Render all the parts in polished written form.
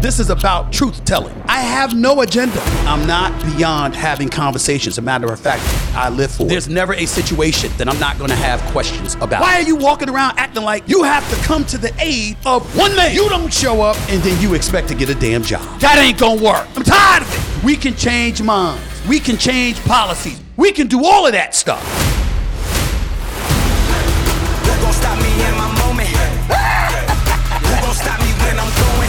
This is about truth telling. I have no agenda. I'm not beyond having conversations. As a matter of fact, I live for it. There's never a situation that I'm not gonna have questions about. Why are you walking around acting like you have to come to the aid of one man? You don't show up and then you expect to get a damn job. That ain't gonna work. I'm tired of it. We can change minds. We can change policies. We can do all of that stuff. Who gon' stop me in my moment? Who gon' stop me when I'm going?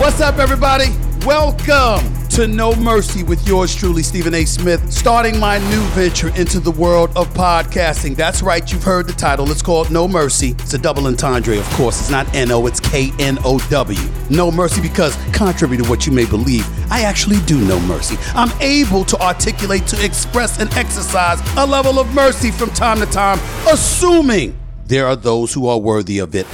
What's up, everybody? Welcome to Know Mercy with yours truly, Stephen A. Smith, starting my new venture into the world of podcasting. That's right, you've heard the title. It's called Know Mercy. It's a double entendre, of course. It's not N-O, it's K-N-O-W. Know Mercy because, contrary to what you may believe, I actually do know mercy. I'm able to articulate, to express, and exercise a level of mercy from time to time, assuming there are those who are worthy of it.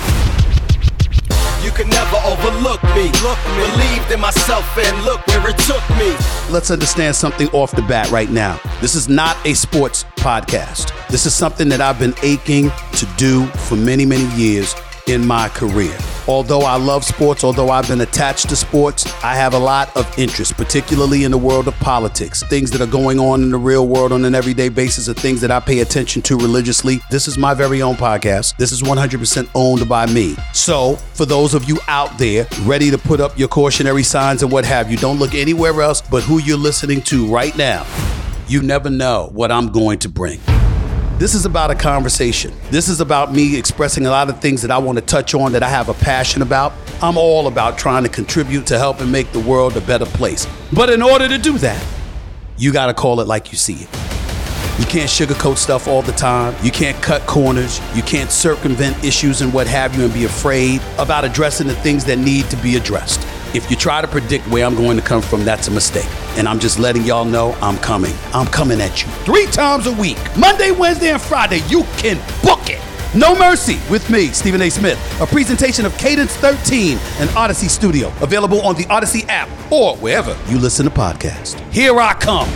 You can never overlook me. Look, believed in myself and look where it took me. Let's understand something off the bat right now. This is not a sports podcast. This is something that I've been aching to do for many, many years in my career. Although I love sports, although I've been attached to sports, I have a lot of interest, particularly in the world of politics. Things that are going on in the real world on an everyday basis are things that I pay attention to religiously. This is my very own podcast. This is 100% owned by me. So for those of you out there ready to put up your cautionary signs and what have you, don't look anywhere else but who you're listening to right now. You never know what I'm going to bring. This is about a conversation. This is about me expressing a lot of things that I want to touch on that I have a passion about. I'm all about trying to contribute to help and make the world a better place. But in order to do that, you got to call it like you see it. You can't sugarcoat stuff all the time. You can't cut corners. You can't circumvent issues and what have you and be afraid about addressing the things that need to be addressed. If you try to predict where I'm going to come from, that's a mistake. And I'm just letting y'all know I'm coming. I'm coming at you 3 times a week, Monday, Wednesday, and Friday. You can book it. No Mercy with me, Stephen A. Smith, a presentation of Cadence 13 and Odyssey Studio, available on the Odyssey app or wherever you listen to podcasts. Here I come.